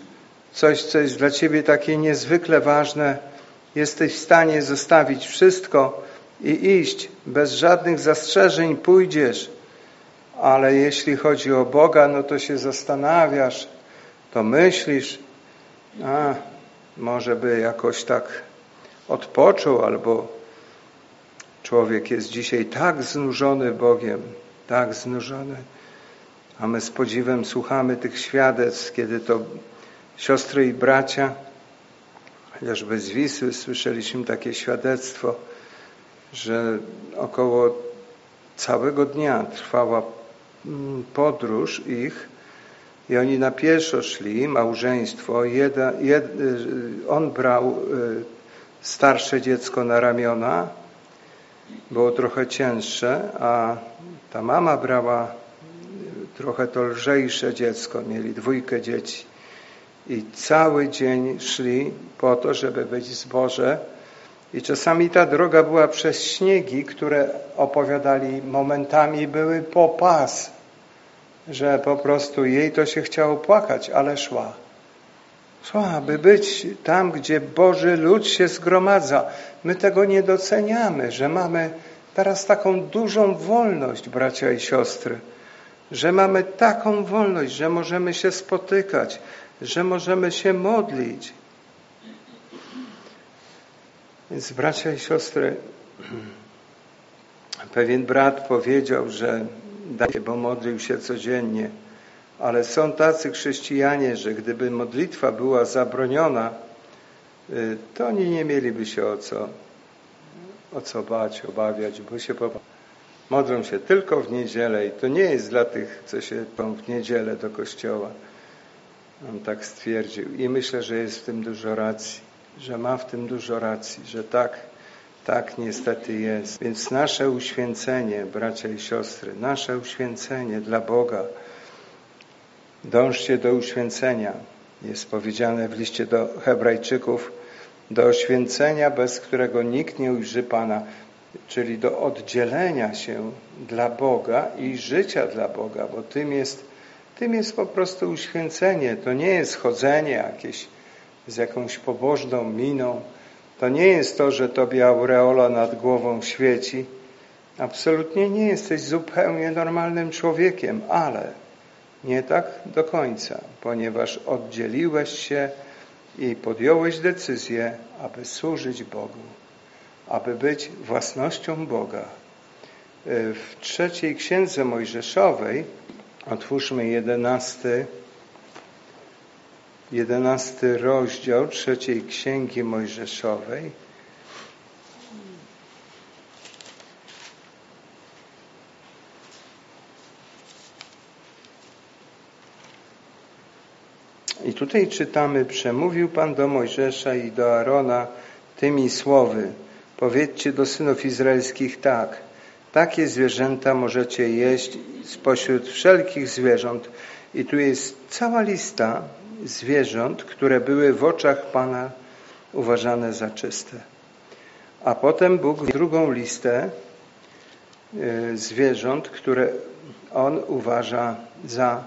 coś, co jest dla ciebie takie niezwykle ważne, jesteś w stanie zostawić wszystko i iść, bez żadnych zastrzeżeń pójdziesz. Ale jeśli chodzi o Boga, no to się zastanawiasz, to myślisz, może by jakoś tak odpoczął, albo człowiek jest dzisiaj tak znużony Bogiem, tak znużony, a my z podziwem słuchamy tych świadectw, kiedy to siostry i bracia, chociażby z Wisły słyszeliśmy takie świadectwo, że około całego dnia trwała podróż ich i oni na pieszo szli, małżeństwo, on brał starsze dziecko na ramiona, było trochę cięższe, a ta mama brała trochę to lżejsze dziecko, mieli dwójkę dzieci i cały dzień szli po to, żeby być w zborze. I czasami ta droga była przez śniegi, które opowiadali momentami, były po pas, że po prostu jej to się chciało płakać, ale szła. Szła, aby być tam, gdzie Boży lud się zgromadza. My tego nie doceniamy, że mamy teraz taką dużą wolność, bracia i siostry, że mamy taką wolność, że możemy się spotykać, że możemy się modlić. Więc bracia i siostry, pewien brat powiedział, że daje, bo modlił się codziennie, ale są tacy chrześcijanie, że gdyby modlitwa była zabroniona, to oni nie mieliby się o co bać, obawiać, bo się modlą się tylko w niedzielę i to nie jest dla tych, co się pą w niedzielę do kościoła. On tak stwierdził i myślę, że jest w tym dużo racji. Że ma w tym dużo racji, że tak niestety jest. Więc nasze uświęcenie, bracia i siostry, nasze uświęcenie dla Boga, dążcie do uświęcenia, jest powiedziane w liście do Hebrajczyków, do oświęcenia, bez którego nikt nie ujrzy Pana, czyli do oddzielenia się dla Boga i życia dla Boga, bo tym jest po prostu uświęcenie, to nie jest chodzenie jakieś z jakąś pobożną miną. To nie jest to, że tobie aureola nad głową świeci. Absolutnie nie, jesteś zupełnie normalnym człowiekiem, ale nie tak do końca, ponieważ oddzieliłeś się i podjąłeś decyzję, aby służyć Bogu, aby być własnością Boga. W trzeciej Księdze Mojżeszowej, otwórzmy 11 rozdział trzeciej Księgi Mojżeszowej. I tutaj czytamy, przemówił Pan do Mojżesza i do Arona tymi słowy. Powiedzcie do synów izraelskich tak. Takie zwierzęta możecie jeść spośród wszelkich zwierząt. I tu jest cała lista zwierząt, które były w oczach Pana uważane za czyste. A potem Bóg drugą listę zwierząt, które On uważa za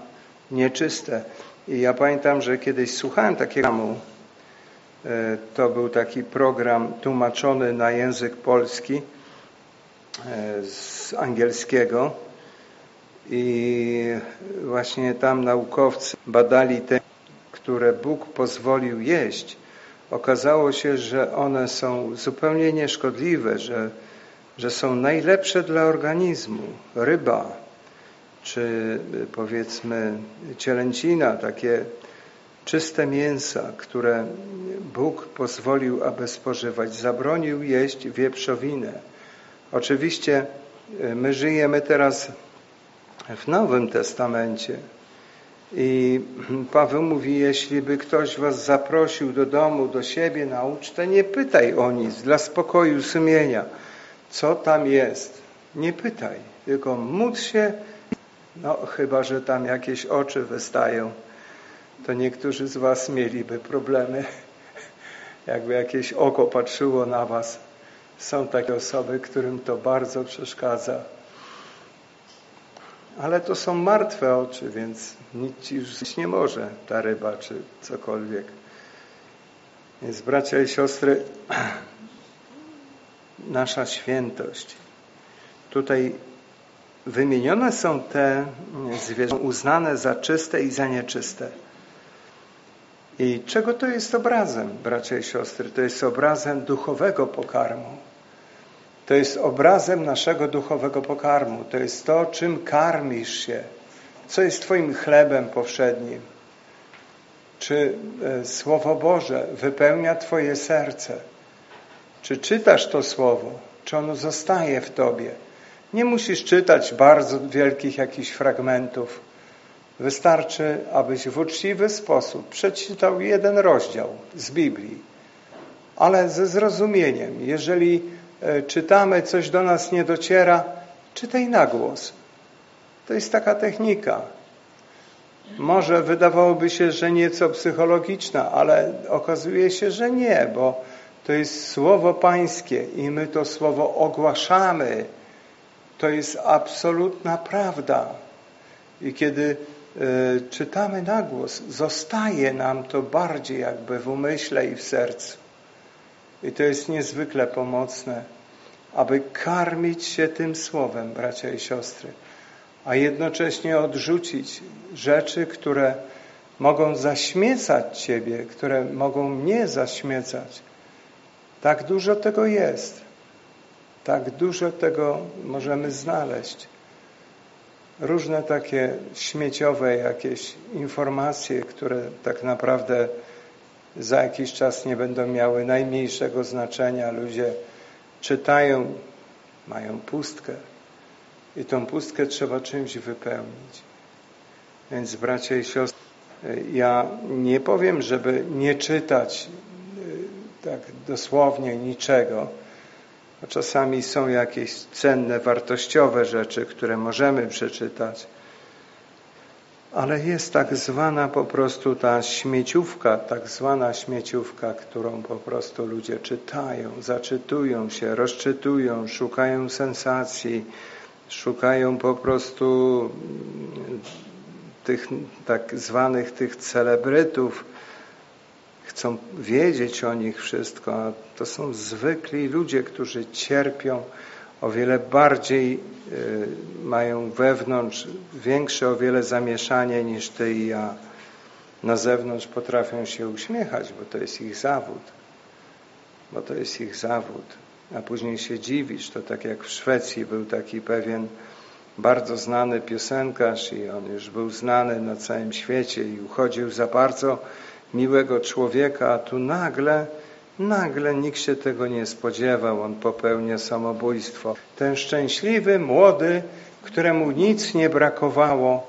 nieczyste. I ja pamiętam, że kiedyś słuchałem takiego programu. To był taki program tłumaczony na język polski z angielskiego i właśnie tam naukowcy badali te, które Bóg pozwolił jeść, okazało się, że one są zupełnie nieszkodliwe, że są najlepsze dla organizmu. Ryba, czy powiedzmy cielęcina, takie czyste mięsa, które Bóg pozwolił, aby spożywać. Zabronił jeść wieprzowinę. Oczywiście my żyjemy teraz w Nowym Testamencie, i Paweł mówi, jeśli by ktoś was zaprosił do domu, do siebie na ucztę, nie pytaj o nic, dla spokoju sumienia, co tam jest. Nie pytaj, tylko módl się, chyba że tam jakieś oczy wystają, to niektórzy z was mieliby problemy, jakby jakieś oko patrzyło na was. Są takie osoby, którym to bardzo przeszkadza. Ale to są martwe oczy, więc nic ci już nie może ta ryba czy cokolwiek. Więc bracia i siostry, nasza świętość. Tutaj wymienione są te zwierzęta uznane za czyste i za nieczyste. I czego to jest obrazem, bracia i siostry? To jest obrazem duchowego pokarmu. To jest obrazem naszego duchowego pokarmu. To jest to, czym karmisz się. Co jest twoim chlebem powszednim? Czy Słowo Boże wypełnia twoje serce? Czy czytasz to Słowo? Czy ono zostaje w tobie? Nie musisz czytać bardzo wielkich jakichś fragmentów. Wystarczy, abyś w uczciwy sposób przeczytał jeden rozdział z Biblii. Ale ze zrozumieniem. Jeżeli czytamy, coś do nas nie dociera, czytaj na głos. To jest taka technika. Może wydawałoby się, że nieco psychologiczna, ale okazuje się, że nie, bo to jest Słowo Pańskie i my to Słowo ogłaszamy. To jest absolutna prawda. I kiedy czytamy na głos, zostaje nam to bardziej jakby w umyśle i w sercu. I to jest niezwykle pomocne, aby karmić się tym Słowem, bracia i siostry, a jednocześnie odrzucić rzeczy, które mogą zaśmiecać ciebie, które mogą mnie zaśmiecać. Tak dużo tego jest. Tak dużo tego możemy znaleźć. Różne takie śmieciowe jakieś informacje, które tak naprawdę za jakiś czas nie będą miały najmniejszego znaczenia. Ludzie czytają, mają pustkę i tą pustkę trzeba czymś wypełnić. Więc bracia i siostry, ja nie powiem, żeby nie czytać tak dosłownie niczego. Czasami są jakieś cenne, wartościowe rzeczy, które możemy przeczytać. Ale jest tak zwana po prostu ta śmieciówka, tak zwana śmieciówka, którą po prostu ludzie czytają, zaczytują się, rozczytują, szukają sensacji, szukają po prostu tych tak zwanych tych celebrytów. Chcą wiedzieć o nich wszystko, a to są zwykli ludzie, którzy cierpią, o wiele bardziej mają wewnątrz większe o wiele zamieszanie niż ty i ja. Na zewnątrz potrafią się uśmiechać, bo to jest ich zawód. A później się dziwisz, to tak jak w Szwecji był taki pewien bardzo znany piosenkarz i on już był znany na całym świecie i uchodził za bardzo miłego człowieka, a tu nagle nikt się tego nie spodziewał, on popełnia samobójstwo. Ten szczęśliwy, młody, któremu nic nie brakowało,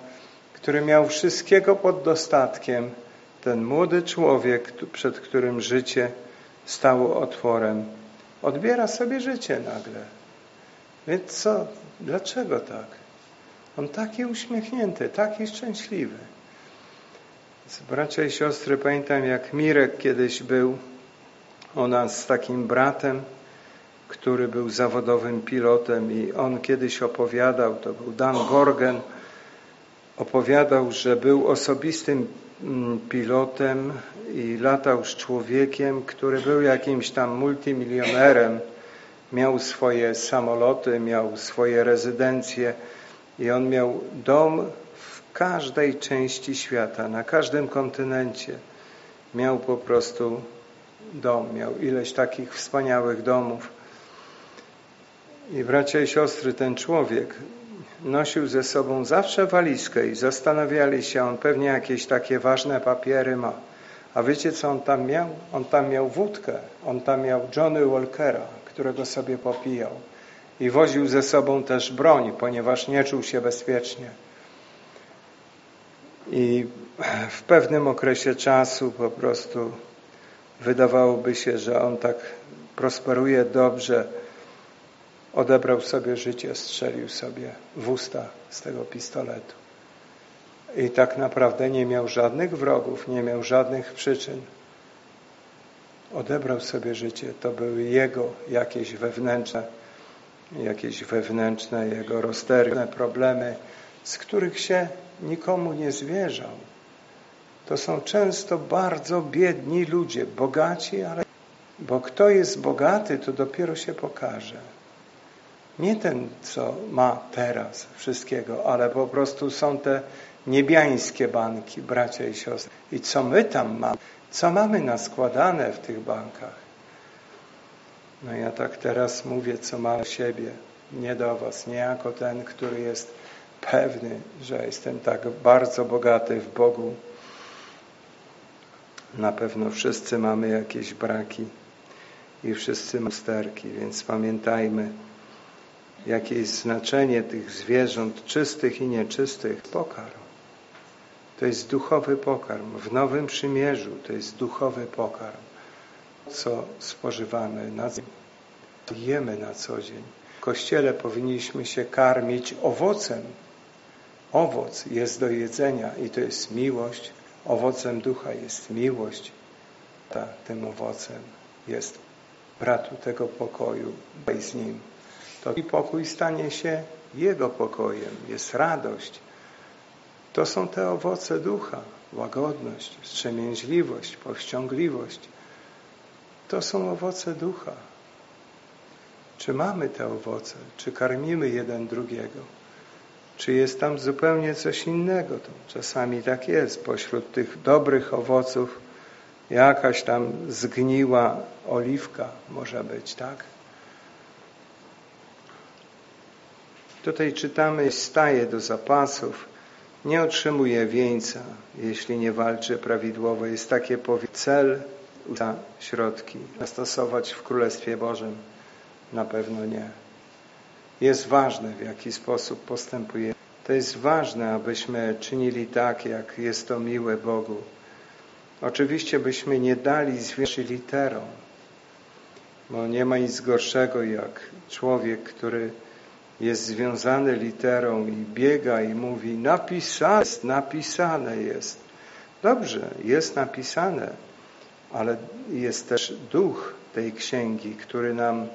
który miał wszystkiego pod dostatkiem, ten młody człowiek, przed którym życie stało otworem, odbiera sobie życie nagle. Więc co? Dlaczego tak? On taki uśmiechnięty, taki szczęśliwy. Bracia i siostry, pamiętam jak Mirek kiedyś był u nas z takim bratem, który był zawodowym pilotem i on kiedyś opowiadał, to był Dan Gorgen, opowiadał, że był osobistym pilotem i latał z człowiekiem, który był jakimś tam multimilionerem, miał swoje samoloty, miał swoje rezydencje i on miał dom w każdej części świata, na każdym kontynencie. Miał po prostu dom, miał ileś takich wspaniałych domów. I bracia i siostry, ten człowiek nosił ze sobą zawsze walizkę i zastanawiali się, on pewnie jakieś takie ważne papiery ma. A wiecie co on tam miał? On tam miał wódkę, on tam miał Johnny Walkera, którego sobie popijał. I woził ze sobą też broń, ponieważ nie czuł się bezpiecznie. I w pewnym okresie czasu po prostu wydawałoby się, że on tak prosperuje dobrze. Odebrał sobie życie, strzelił sobie w usta z tego pistoletu. I tak naprawdę nie miał żadnych wrogów, nie miał żadnych przyczyn. Odebrał sobie życie. To były jego jakieś wewnętrzne jego rozterki, problemy, z których się nikomu nie zwierzał. to są często bardzo biedni ludzie, bogaci, ale bo kto jest bogaty, to dopiero się pokaże. Nie ten, co ma teraz wszystkiego, ale po prostu są te niebiańskie banki, bracia i siostry. I co my tam mamy? Co mamy naskładane w tych bankach? No ja tak teraz mówię, co mam o siebie, nie do was, nie jako ten, który jest pewny, że jestem tak bardzo bogaty w Bogu. Na pewno wszyscy mamy jakieś braki i wszyscy mamy usterki, więc pamiętajmy, jakie jest znaczenie tych zwierząt czystych i nieczystych. Pokarm. To jest duchowy pokarm. W Nowym Przymierzu to jest duchowy pokarm. Co spożywamy na co dzień, co jemy na co dzień. W Kościele powinniśmy się karmić owocem. Owoc jest do jedzenia i to jest miłość. Owocem ducha jest miłość. Tym owocem jest bratu tego pokoju. Bądź z nim. To i pokój stanie się jego pokojem. Jest radość. To są te owoce ducha. Łagodność, wstrzemięźliwość, powściągliwość. To są owoce ducha. Czy mamy te owoce? Czy karmimy jeden drugiego? Czy jest tam zupełnie coś innego? To czasami tak jest. Pośród tych dobrych owoców jakaś tam zgniła oliwka może być, tak? Tutaj czytamy, staje do zapasów, nie otrzymuje wieńca, jeśli nie walczy prawidłowo. Jest takie cel, za środki. Zastosować w Królestwie Bożym? Na pewno nie. Jest ważne, w jaki sposób postępujemy. To jest ważne, abyśmy czynili tak, jak jest to miłe Bogu. Oczywiście byśmy nie dali zwierzę literom, bo nie ma nic gorszego, jak człowiek, który jest związany literą i biega i mówi napisane jest. Dobrze, jest napisane, ale jest też duch tej księgi, który nam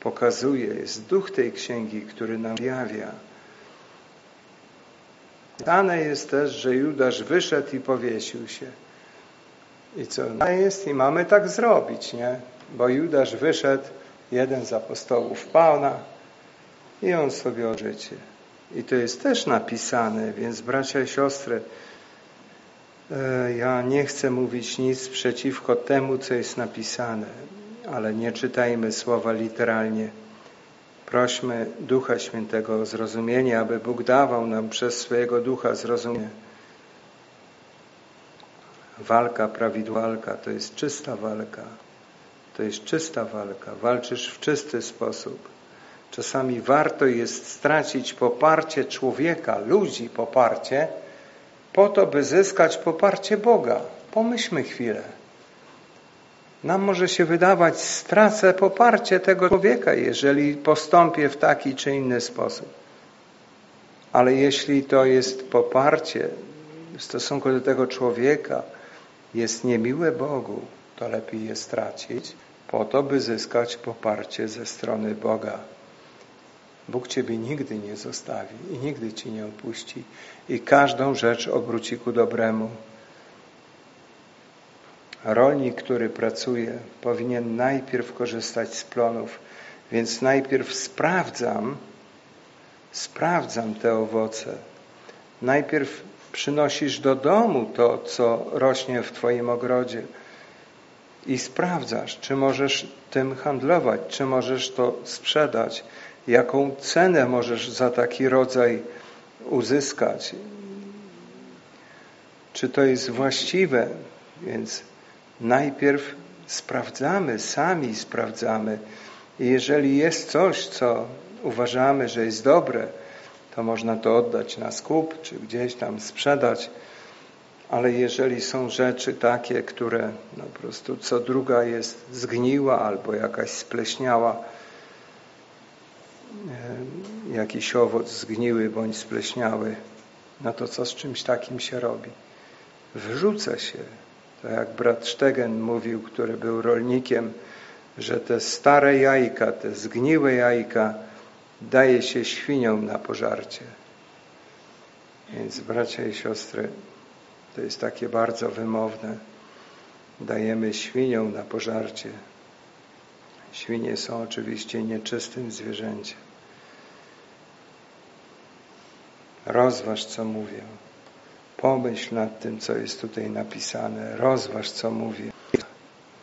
pokazuje, jest duch tej księgi, który nam objawia. Dane jest też, że Judasz wyszedł i powiesił się. I co? Jest i mamy tak zrobić, nie? Bo Judasz wyszedł, jeden z apostołów Pana, i on sobie o życie. I to jest też napisane, więc bracia i siostry, ja nie chcę mówić nic przeciwko temu, co jest napisane, ale nie czytajmy słowa literalnie. Prośmy Ducha Świętego o zrozumienie, aby Bóg dawał nam przez swojego Ducha zrozumienie. Walka, prawidłalka, to jest czysta walka. To jest czysta walka. Walczysz w czysty sposób. Czasami warto jest stracić poparcie człowieka, ludzi poparcie, po to, by zyskać poparcie Boga. Pomyślmy chwilę. Nam może się wydawać, stracę poparcie tego człowieka, jeżeli postąpię w taki czy inny sposób. Ale jeśli to jest poparcie w stosunku do tego człowieka, jest niemiłe Bogu, to lepiej je stracić, po to, by zyskać poparcie ze strony Boga. Bóg ciebie nigdy nie zostawi i nigdy ci nie opuści i każdą rzecz obróci ku dobremu. Rolnik, który pracuje, powinien najpierw korzystać z plonów, więc najpierw sprawdzam te owoce. Najpierw przynosisz do domu to, co rośnie w twoim ogrodzie i sprawdzasz, czy możesz tym handlować, czy możesz to sprzedać, jaką cenę możesz za taki rodzaj uzyskać, czy to jest właściwe, więc najpierw sami sprawdzamy i jeżeli jest coś, co uważamy, że jest dobre, to można to oddać na skup, czy gdzieś tam sprzedać, ale jeżeli są rzeczy takie, które no po prostu co druga jest zgniła albo jakaś spleśniała, jakiś owoc zgniły bądź spleśniały, no to co z czymś takim się robi? Wyrzuca się. To jak brat Stegen mówił, który był rolnikiem, że te stare jajka, te zgniłe jajka daje się świniom na pożarcie. Więc bracia i siostry, To jest takie bardzo wymowne. Dajemy świniom na pożarcie. Świnie są oczywiście nieczystym zwierzęciem. Rozważ, co mówię. Pomyśl nad tym, co jest tutaj napisane. Rozważ, co mówię.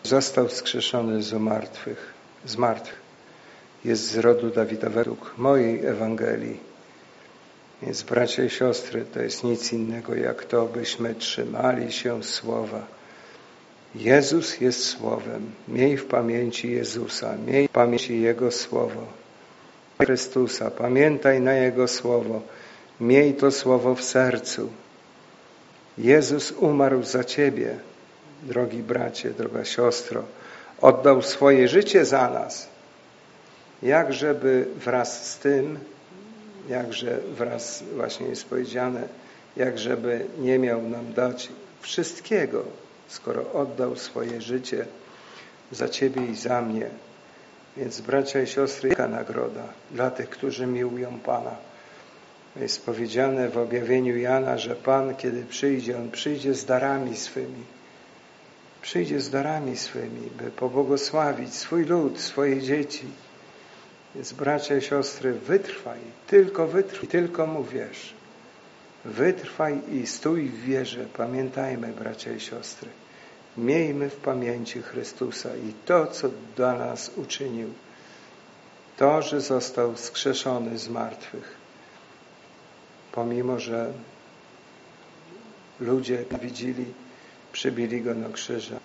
Został wskrzeszony z martwych. Jest z rodu Dawidowego według mojej Ewangelii. Więc bracia i siostry, to jest nic innego jak to, byśmy trzymali się słowa. Jezus jest słowem. Miej w pamięci Jezusa. Miej w pamięci Jego słowo. Chrystusa. Pamiętaj na Jego słowo. Miej to słowo w sercu. Jezus umarł za ciebie, drogi bracie, droga siostro. Oddał swoje życie za nas. Jakże wraz właśnie jest powiedziane, jakżeby nie miał nam dać wszystkiego, skoro oddał swoje życie za ciebie i za mnie. Więc bracia i siostry, jaka nagroda dla tych, którzy miłują Pana? Jest powiedziane w objawieniu Jana, że Pan, kiedy przyjdzie, On przyjdzie z darami swymi. Przyjdzie z darami swymi, by pobłogosławić swój lud, swoje dzieci. Więc bracia i siostry, wytrwaj, tylko Mu wierz. Wytrwaj i stój w wierze. Pamiętajmy, bracia i siostry, miejmy w pamięci Chrystusa i to, co dla nas uczynił. To, że został wskrzeszony z martwych. Pomimo, że ludzie widzieli, przybili Go do krzyża.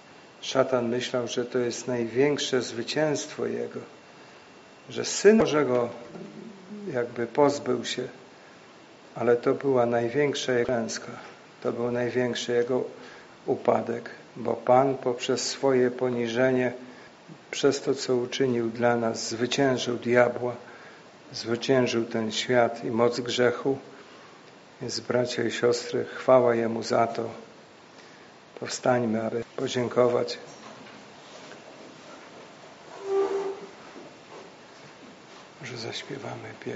Szatan myślał, że to jest największe zwycięstwo Jego. Że Syn Bożego jakby pozbył się, ale to była największa Jego klęska, to był największy Jego upadek, bo Pan poprzez swoje poniżenie, przez to, co uczynił dla nas, zwyciężył diabła, zwyciężył ten świat i moc grzechu. Więc bracia i siostry, chwała Jemu za to. Powstańmy, aby podziękować. Może zaśpiewamy pieśń.